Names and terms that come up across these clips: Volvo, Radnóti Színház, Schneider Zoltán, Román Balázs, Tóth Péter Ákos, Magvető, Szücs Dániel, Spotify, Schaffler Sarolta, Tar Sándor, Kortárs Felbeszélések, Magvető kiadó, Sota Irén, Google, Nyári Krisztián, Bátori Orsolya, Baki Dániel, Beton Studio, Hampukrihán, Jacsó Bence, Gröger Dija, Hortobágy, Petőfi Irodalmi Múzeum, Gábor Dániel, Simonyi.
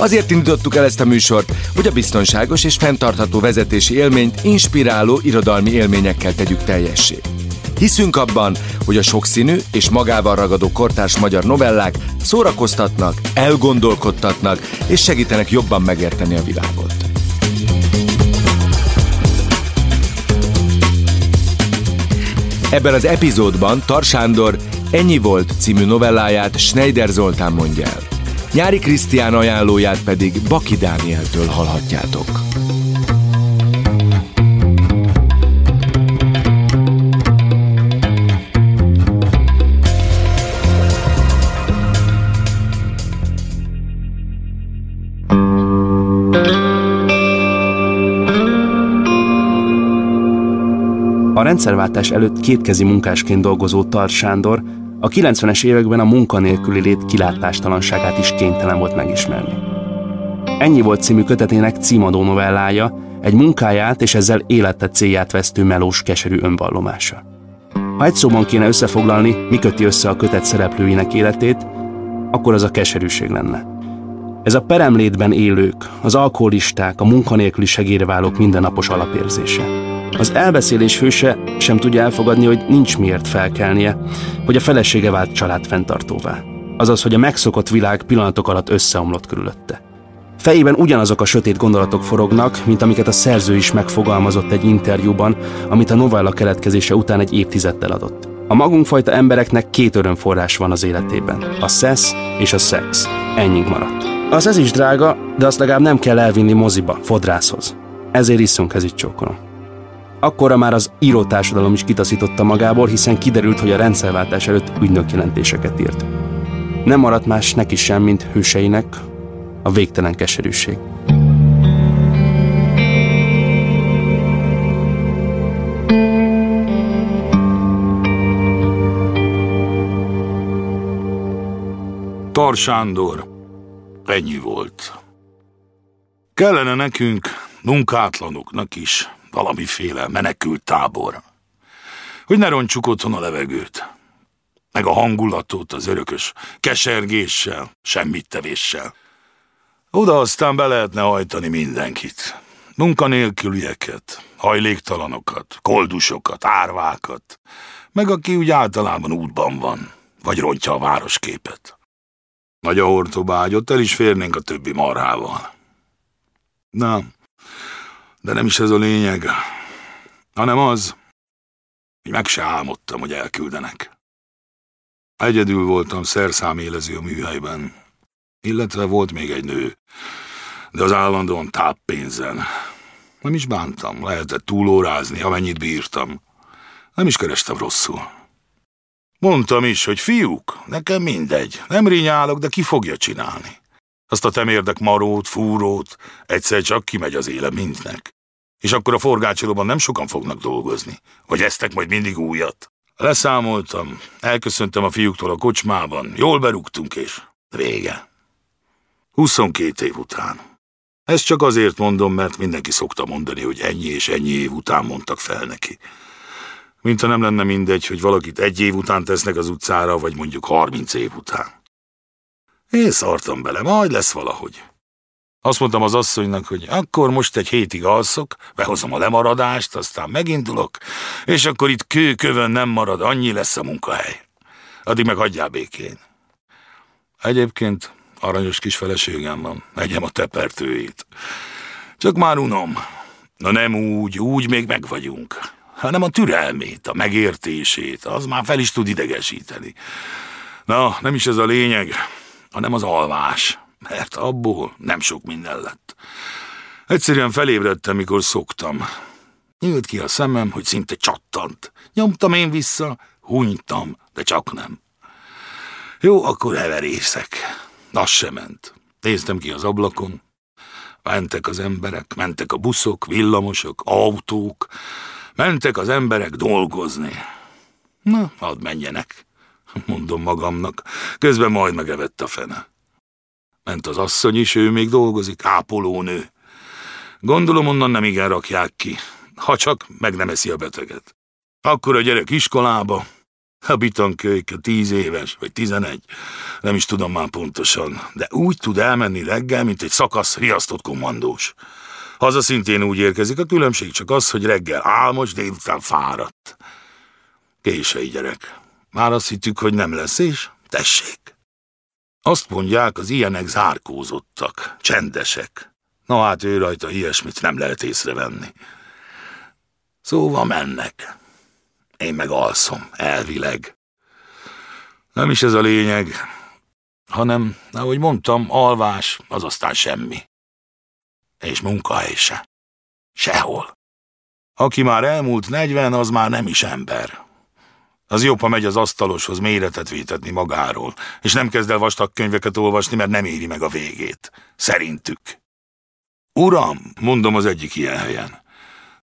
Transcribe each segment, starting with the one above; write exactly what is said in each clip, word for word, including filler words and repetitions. Azért indítottuk el ezt a műsort, hogy a biztonságos és fenntartható vezetési élményt inspiráló irodalmi élményekkel tegyük teljessé. Hiszünk abban, hogy a sokszínű és magával ragadó kortárs magyar novellák szórakoztatnak, elgondolkodtatnak és segítenek jobban megérteni a világot. Ebben az epizódban Tar Sándor Ennyi volt című novelláját Schneider Zoltán mondja el. Nyári Krisztián ajánlóját pedig Baki Dánieltől hallhatjátok. A rendszerváltás előtt kétkezi munkásként dolgozó Tar Sándor a kilencvenes években a munkanélküli lét kilátástalanságát is kénytelen volt megismerni. Ennyi volt című kötetének címadó novellája, egy munkáját és ezzel élete célját vesztő melós, keserű önvallomása. Ha egy szóban kéne összefoglalni, mi köti össze a kötet szereplőinek életét, akkor az a keserűség lenne. Ez a peremlétben élők, az alkoholisták, a munkanélküli segélyválók mindennapos alapérzése. Az elbeszélés hőse sem tudja elfogadni, hogy nincs miért felkelnie, hogy a felesége vált család fenntartóvá. Azaz, hogy a megszokott világ pillanatok alatt összeomlott körülötte. Fejében ugyanazok a sötét gondolatok forognak, mint amiket a szerző is megfogalmazott egy interjúban, amit a novella keletkezése után egy évtizeddel adott. A magunkfajta embereknek két örömforrás van az életében. A szesz és a szex. Ennyig maradt. Az ez is drága, de azt legalább nem kell elvinni moziba, fodrászhoz. Ezért iszunk, ez itt csókolom. Akkora már az írótársadalom is kitaszította magából, hiszen kiderült, hogy a rendszerváltás előtt ügynökjelentéseket írt. Nem maradt más neki sem, mint hőseinek a végtelen keserűség. Tar Sándor, Ennyi volt. Kellene nekünk, munkátlanoknak is, valamiféle menekült tábor. Hogy ne rontsuk otthon a levegőt, meg a hangulatot az örökös kesergéssel, semmittevéssel. Oda aztán be lehetne hajtani mindenkit. Munkanélkülieket, hajléktalanokat, koldusokat, árvákat, meg aki úgy általában útban van, vagy rontja a városképet. Nagy a Hortobágy, ott el is férnénk a többi marhával. Na... De nem is ez a lényeg, hanem az, hogy meg se álmodtam, hogy elküldenek. Egyedül voltam szerszámélező a műhelyben, illetve volt még egy nő, de az állandóan táppénzen. Nem is bántam, lehetett túlórázni, amennyit bírtam. Nem is kerestem rosszul. Mondtam is, hogy fiúk, nekem mindegy, nem rinyálok, de ki fogja csinálni. Azt a temérdek marót, fúrót, egyszer csak kimegy az éle mindnek. És akkor a forgácsolóban nem sokan fognak dolgozni, vagy esztek majd mindig újat. Leszámoltam, elköszöntem a fiúktól a kocsmában, jól berúgtunk és vége. huszonkét év után. Ezt csak azért mondom, mert mindenki szokta mondani, hogy ennyi és ennyi év után mondtak fel neki. Mintha nem lenne mindegy, hogy valakit egy év után tesznek az utcára, vagy mondjuk harminc év után. Én szartam bele, majd lesz valahogy. Azt mondtam az asszonynak, hogy akkor most egy hétig alszok, behozom a lemaradást, aztán megindulok, és akkor itt kőkövön nem marad, annyi lesz a munkahely. Addig meg hagyjál békén. Egyébként aranyos kis feleségem van, megyem a tepertőjét. Csak már unom. Na nem úgy, úgy még megvagyunk, hanem a türelmét, a megértését, az már fel is tud idegesíteni. Na, nem is ez a lényeg, hanem az alvás, mert abból nem sok minden lett. Egyszerűen felébredtem, mikor szoktam. Nyílt ki a szemem, hogy szinte csattant. Nyomtam én vissza, hunytam, de csak nem. Jó, akkor heverészek. Az se ment. Néztem ki az ablakon, Mentek az emberek, mentek a buszok, villamosok, autók, mentek az emberek dolgozni. Na, hadd menjenek, mondom magamnak, közben majd megevett a fene. Ment az asszony is, ő még dolgozik, ápolónő. Gondolom, onnan nem igen rakják ki, ha csak meg nem eszi a beteget. Akkor a gyerek iskolába, a bitankölyke tíz éves, vagy tizenegy, nem is tudom már pontosan, de úgy tud elmenni reggel, mint egy szakasz riasztott kommandós. Haza szintén úgy érkezik, a különbség csak az, hogy reggel álmos, délután fáradt. Késői gyerek. Már azt hittük, hogy nem lesz, és tessék. Azt mondják, az ilyenek zárkózottak, csendesek. Na hát ő rajta ilyesmit nem lehet észrevenni. Szóval mennek. Én meg alszom, elvileg. Nem is ez a lényeg, hanem, ahogy mondtam, alvás, az aztán semmi. És munkahely se. Sehol. Aki már elmúlt negyven, az már nem is ember. Az jobb, ha megy az asztaloshoz méretet vétetni magáról, és nem kezd el vastag könyveket olvasni, mert nem éri meg a végét. Szerintük. Uram, mondom az egyik ilyen helyen.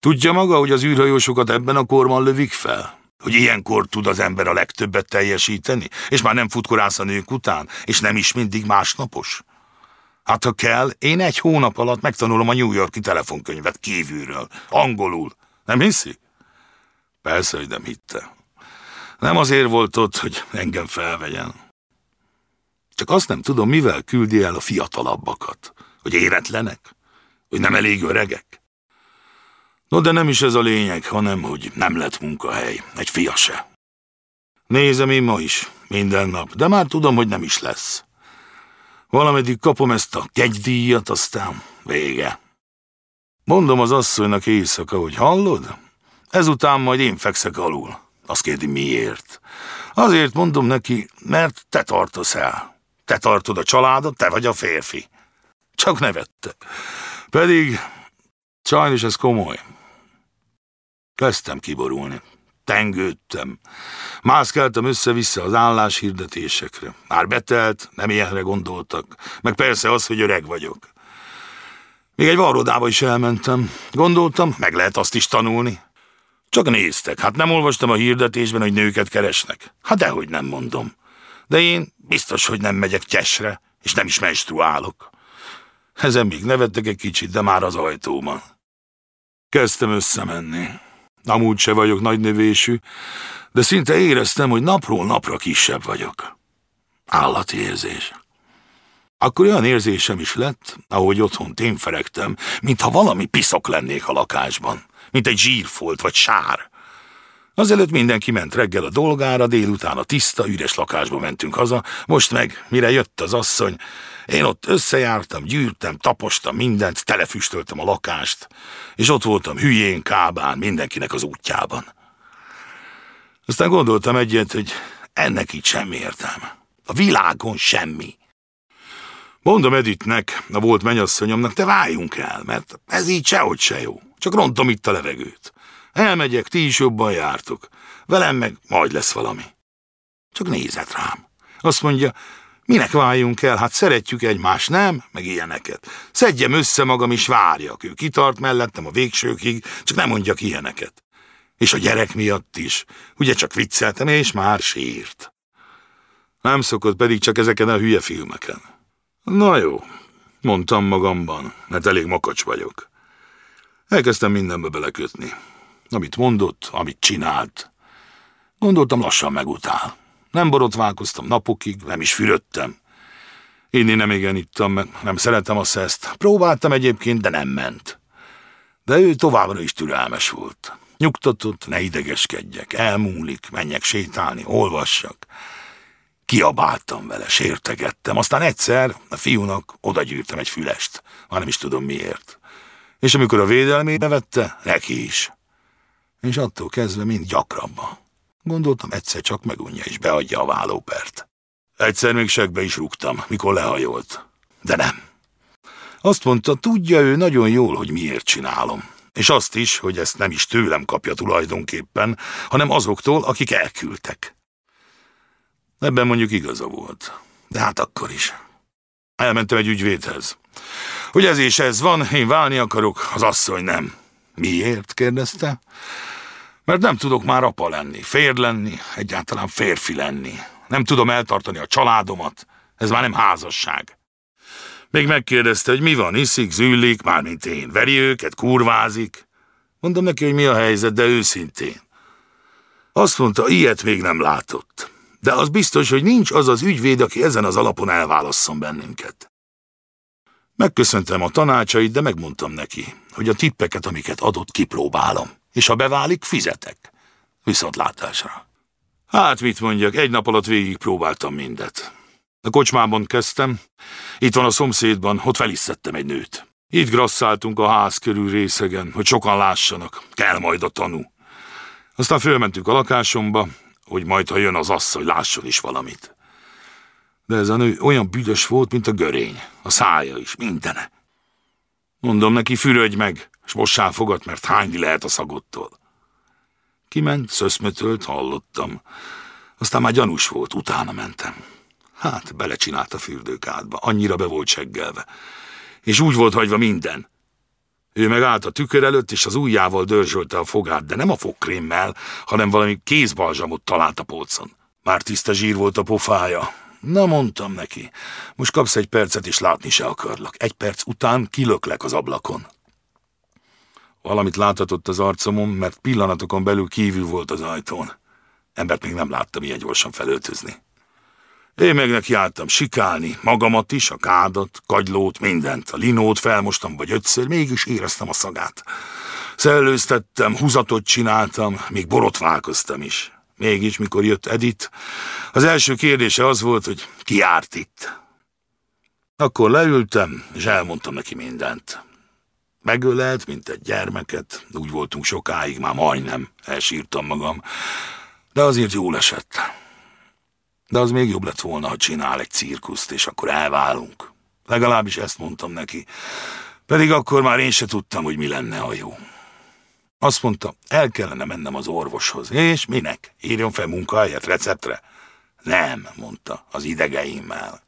Tudja maga, hogy az űrhajósokat ebben a korban lövik fel? Hogy ilyenkor tud az ember a legtöbbet teljesíteni, és már nem futkorász a nők után, és nem is mindig másnapos? Hát ha kell, én egy hónap alatt megtanulom a New Yorki telefonkönyvet kívülről, angolul. Nem hiszi? Persze, hogy nem hitte. Nem azért volt ott, hogy engem felvegyen. Csak azt nem tudom, mivel küldi el a fiatalabbakat. Hogy éretlenek? Hogy nem elég öregek? No, de nem is ez a lényeg, hanem, hogy nem lett munkahely, egy fia se. Nézem én ma is, minden nap, de már tudom, hogy nem is lesz. Valameddig kapom ezt a kegydíjat, aztán vége. Mondom az asszonynak éjszaka, hogy hallod? Ezután majd én fekszek alul. Azt kérdi, miért? Azért mondom neki, mert te tartasz el. Te tartod a családot, te vagy a férfi. Csak nevette. Pedig, sajnos ez komoly. Kezdtem kiborulni. Tengődtem. Mászkáltam össze-vissza az álláshirdetésekre. Már betelt, nem ilyenre gondoltak. Meg persze az, hogy öreg vagyok. Még egy varrodába is elmentem. Gondoltam, meg lehet azt is tanulni. Csak néztek, hát nem olvastam a hirdetésben, hogy nőket keresnek. Hát dehogy nem mondom. De én biztos, hogy nem megyek csesre, és nem is menstruálok. Ezen még nevettek egy kicsit, de már az ajtóban. Kezdtem összemenni. Amúgy se vagyok nagynövésű, de szinte éreztem, hogy napról napra kisebb vagyok. Állati érzés. Akkor olyan érzésem is lett, ahogy otthon témferegtem, mintha valami piszok lennék a lakásban, mint egy zsírfolt vagy sár. Azelőtt mindenki ment reggel a dolgára, délután a tiszta, üres lakásba mentünk haza, most meg, mire jött az asszony, én ott összejártam, gyűrtem, tapostam mindent, telefüstöltem a lakást, és ott voltam hülyén, kábán, mindenkinek az útjában. Aztán gondoltam egyet, hogy ennek így semmi értelme. A világon semmi. Mondom Editnek, a volt mennyasszonyomnak, te váljunk el, mert ez így sehogy se jó. Csak rontom itt a levegőt. Elmegyek, ti is jobban jártok. Velem meg majd lesz valami. Csak nézett rám. Azt mondja, minek váljunk el, hát szeretjük egymást, nem? Meg ilyeneket. Szedjem össze magam és várjak. Ő kitart mellettem a végsőkig, csak nem mondjak ilyeneket. És a gyerek miatt is. Ugye csak vicceltem, és már sírt. Nem szokott pedig csak ezeken a hülye filmeken. Na jó, mondtam magamban, mert elég makacs vagyok. Elkezdtem mindenbe belekötni. Amit mondott, amit csinált. Gondoltam, lassan megutál. Nem borotválkoztam napokig, nem is fürödtem. Inni nem igen ittam, mert nem szeretem a szeszt. Próbáltam egyébként, de nem ment. De ő továbbra is türelmes volt. Nyugtatott, ne idegeskedjek, elmúlik, menjek sétálni, olvassak. Kiabáltam vele, sértegettem. Aztán egyszer a fiúnak odagyűrtem egy fülest. Már nem is tudom miért. És amikor a védelmébe vette, neki is. És attól kezdve mind gyakrabban. Gondoltam, egyszer csak megunja és beadja a vállópert. Egyszer még segbe is rúgtam, mikor lehajolt. De nem. Azt mondta, tudja ő nagyon jól, hogy miért csinálom. És azt is, hogy ezt nem is tőlem kapja tulajdonképpen, hanem azoktól, akik elküldtek. Ebben mondjuk igaza volt. De hát akkor is. Elmentem egy ügyvédhez. Hogy ez és ez van, én válni akarok, az asszony nem. Miért? Kérdezte. Mert nem tudok már apa lenni, férj lenni, egyáltalán férfi lenni. Nem tudom eltartani a családomat, ez már nem házasság. Még megkérdezte, hogy mi van, iszik, zűlik, mármint én, veri őket, kurvázik. Mondom neki, hogy mi a helyzet, de őszintén. Azt mondta, ilyet még nem látott. De az biztos, hogy nincs az az ügyvéd, aki ezen az alapon elválasszon bennünket. Megköszöntem a tanácsait, de megmondtam neki, hogy a tippeket, amiket adott, kipróbálom. És ha beválik, fizetek. Viszontlátásra. Hát mit mondjak, egy nap alatt végig próbáltam mindet. A kocsmában kezdtem, itt van a szomszédban, ott fel is szedtem egy nőt. Itt grasszáltunk a ház körül részegen, hogy sokan lássanak, kell majd a tanú. Aztán fölmentünk a lakásomba, hogy majd ha jön az asszony, hogy lásson is valamit. De ez a nő olyan büdös volt, mint a görény, a szája is, mindene. Mondom neki, fürödj meg, s mossál fogad, mert hányni lehet a szagodtól. Kiment, szöszmötölt, hallottam. Aztán már gyanús volt, utána mentem. Hát, belecsinált a fürdőkádba, annyira be volt seggelve. És úgy volt hagyva minden. Ő meg állt a tükör előtt, és az ujjával dörzsölte a fogát, de nem a fogkrémmel, hanem valami kézbalzsamot talált a polcon. Már tiszta zsír volt a pofája. Na, mondtam neki, most kapsz egy percet, és látni se akarlak. Egy perc után kilöklek az ablakon. Valamit láthatott az arcomon, mert pillanatokon belül kívül volt az ajtón. Embert még nem láttam ilyen gyorsan felöltözni. Én meg neki álltam sikálni, magamat is, a kádat, kagylót, mindent. A linót felmostam vagy ötször, mégis éreztem a szagát. Szellőztettem, húzatot csináltam, még borotválkoztam is. Mégis, mikor jött Edith, az első kérdése az volt, hogy ki járt itt. Akkor leültem, és elmondtam neki mindent. Megölelt, mint egy gyermeket, úgy voltunk sokáig, már majdnem elsírtam magam, de azért jól esett. De az még jobb lett volna, ha csinál egy cirkuszt, és akkor elválunk. Legalábbis ezt mondtam neki. Pedig akkor már én se tudtam, hogy mi lenne a jó. Azt mondta, el kellene mennem az orvoshoz. És minek? Írjon fel munkahelyet, receptre? Nem, mondta, az idegeimmel.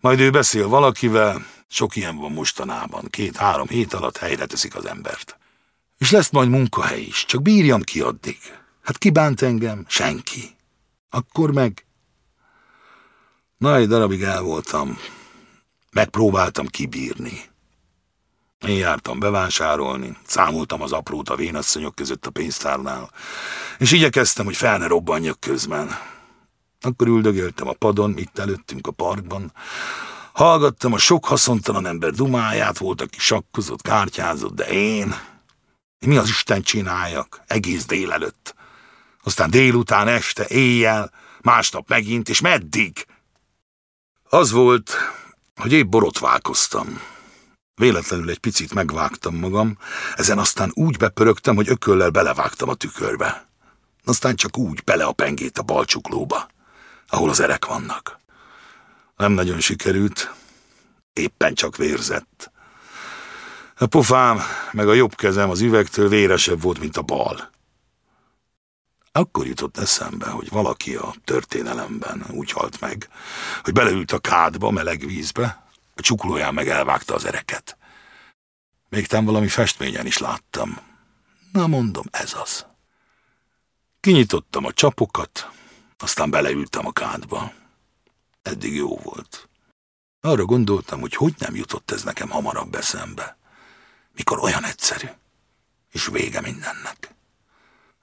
Majd ő beszél valakivel, sok ilyen van mostanában, két-három hét alatt helyre teszik az embert. És lesz majd munkahely is, csak bírjam ki addig. Hát ki bánt engem? Senki. Akkor meg... Na, egy darabig el voltam. Megpróbáltam kibírni. Én jártam bevásárolni, számoltam az aprót a vénasszonyok között a pénztárnál, és igyekeztem, hogy fel ne robbanjak közben. Akkor üldögéltem a padon, itt előttünk a parkban. Hallgattam a sok haszontalan ember dumáját, volt, aki sakkozott, kártyázott, de én... Mi az Isten csináljak? Egész délelőtt. Aztán délután, este, éjjel, másnap megint, és meddig? Az volt, hogy épp borotválkoztam. Véletlenül egy picit megvágtam magam, ezen aztán úgy bepörögtem, hogy ököllel belevágtam a tükörbe. Aztán csak úgy bele a pengét a bal csuklóba, ahol az erek vannak. Nem nagyon sikerült, éppen csak vérzett. A pofám meg a jobb kezem az üvegtől véresebb volt, mint a bal. Akkor jutott eszembe, hogy valaki a történelemben úgy halt meg, hogy beleült a kádba, meleg vízbe, a csuklóján meg elvágta az ereket. Még tám valami festményen is láttam. Na, mondom, ez az. Kinyitottam a csapokat, aztán beleültem a kádba. Eddig jó volt. Arra gondoltam, hogy hogy nem jutott ez nekem hamarabb eszembe, mikor olyan egyszerű, és vége mindennek.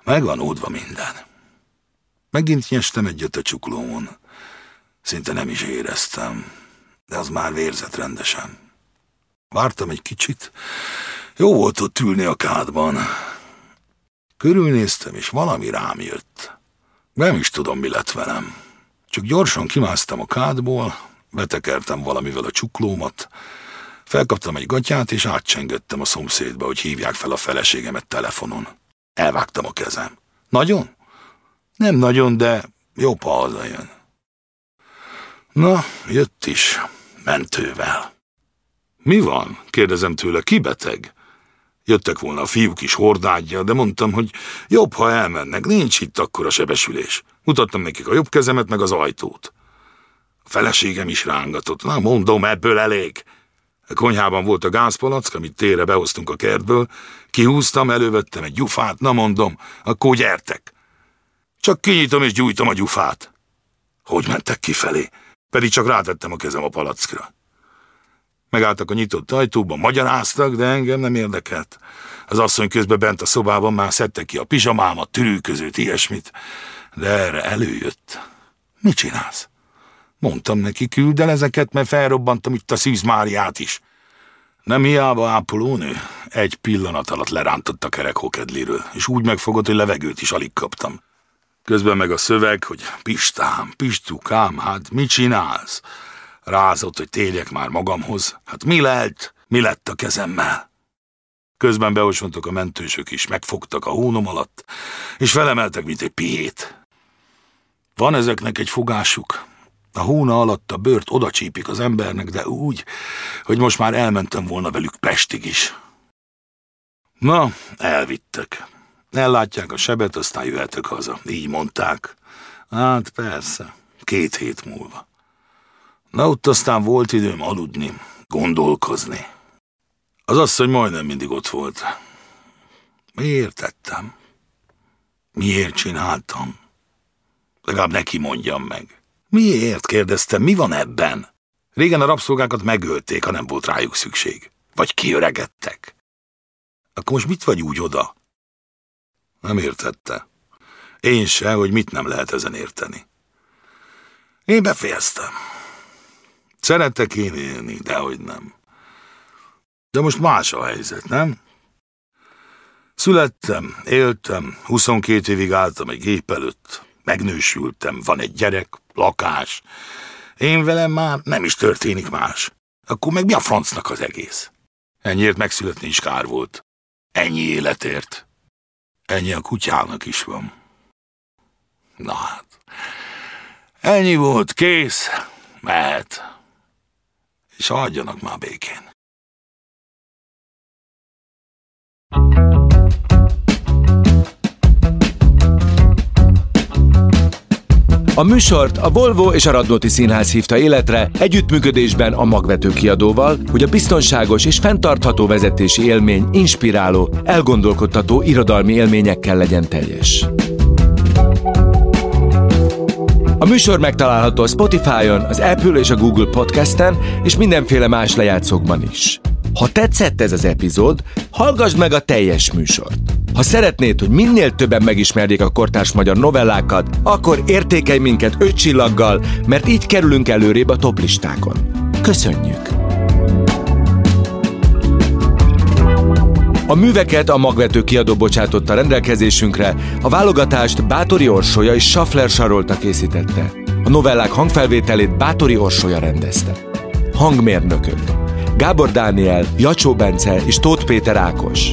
Megvan ódva minden. Megint nyestem egyet a csuklón. Szinte nem is éreztem, de az már vérzett rendesen. Vártam egy kicsit. Jó volt ott ülni a kádban. Körülnéztem, és valami rám jött. Nem is tudom, mi lett velem. Csak gyorsan kimásztam a kádból, betekertem valamivel a csuklómat, felkaptam egy gatyát, és átcsengöttem a szomszédba, hogy hívják fel a feleségemet telefonon. Elvágtam a kezem. Nagyon? Nem nagyon, de jobb, ha hazajön. Na, jött is. Mentővel. Mi van? Kérdezem tőle. Ki beteg? Jöttek volna a fiúk is hordágyja, de mondtam, hogy jobb, ha elmennek. Nincs itt akkora sebesülés. Mutattam nekik a jobb kezemet, meg az ajtót. A feleségem is rángatott. Na, mondom, ebből elég. A konyhában volt a gázpalack, amit télre behoztunk a kertből, kihúztam, elővettem egy gyufát, na mondom, akkor gyertek. Csak kinyitom és gyújtom a gyufát. Hogy mentek kifelé? Pedig csak rátettem a kezem a palackra. Megálltak a nyitott ajtóban, magyaráztak, de engem nem érdekelt. Az asszony közben bent a szobában már szedte ki a pizsamámat, tűrűközőt, ilyesmit, de erre előjött. Mit csinálsz? Mondtam neki, küld el ezeket, mert felrobbantam itt a Szűz Máriát is. Nem hiába ápolónő, egy pillanat alatt lerántott a kerek hokedliről, és úgy megfogott, hogy levegőt is alig kaptam. Közben meg a szöveg, hogy Pistám, Pistukám, hát mit csinálsz? Rázott, hogy térjek már magamhoz. Hát mi lett? Mi lett a kezemmel? Közben beosontak a mentősök is, megfogtak a hónom alatt, és felemeltek, mint egy pihét. Van ezeknek egy fogásuk. A hóna alatt a bőrt odacsípik az embernek, de úgy, hogy most már elmentem volna velük Pestig is. Na, elvittek. Ellátják a sebet, aztán jöhetek haza. Így mondták. Hát persze, két hét múlva. Na, ott aztán volt időm aludni, gondolkozni. Az asszony majdnem mindig ott volt. Miért tettem? Miért csináltam? Legalább neki mondjam meg. Miért, kérdeztem, mi van ebben? Régen a rabszolgákat megölték, ha nem volt rájuk szükség. Vagy kiöregedtek. Akkor most mit vagy úgy oda? Nem értette. Én se, hogy mit nem lehet ezen érteni. Én befejeztem. Szeretek én élni, dehogy nem. De most más a helyzet, nem? Születtem, éltem, huszonkét évig álltam egy gép előtt, megnősültem, van egy gyerek, lakás. Én velem már nem is történik más. Akkor meg mi a francnak az egész? Ennyiért megszületni is kár volt. Ennyi életért. Ennyi a kutyának is van. Na hát. Ennyi volt, kész, mehet. És hagyjanak már békén. A műsort a Volvo és a Radnóti Színház hívta életre együttműködésben a Magvető kiadóval, hogy a biztonságos és fenntartható vezetési élmény inspiráló, elgondolkodtató irodalmi élményekkel legyen teljes. A műsor megtalálható a Spotify-on, az Apple és a Google Podcasten és mindenféle más lejátszókban is. Ha tetszett ez az epizód, hallgass meg a teljes műsort. Ha szeretnéd, hogy minél többen megismerjék a kortárs magyar novellákat, akkor értékelj minket öt csillaggal, mert így kerülünk előrébb a toplistákon. Köszönjük! A műveket a Magvető kiadó bocsátotta rendelkezésünkre, a válogatást Bátori Orsolya és Schaffler Sarolta készítette. A novellák hangfelvételét Bátori Orsolya rendezte. Hangmérnökök: Gábor Dániel, Jacsó Bence és Tóth Péter Ákos.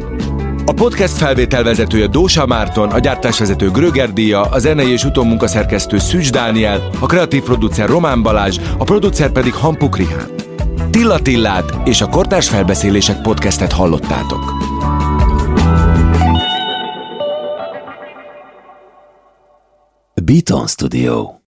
A podcast felvételvezetője Dósa Márton, a gyártásvezető Gröger Dija, a zenei és utómunkaszerkesztő Szücs Dániel, a kreatív producer Román Balázs, a producer pedig Hampukrihán. Tilla Tillát és a Kortárs Felbeszélések podcastet hallottátok. Beton Studio.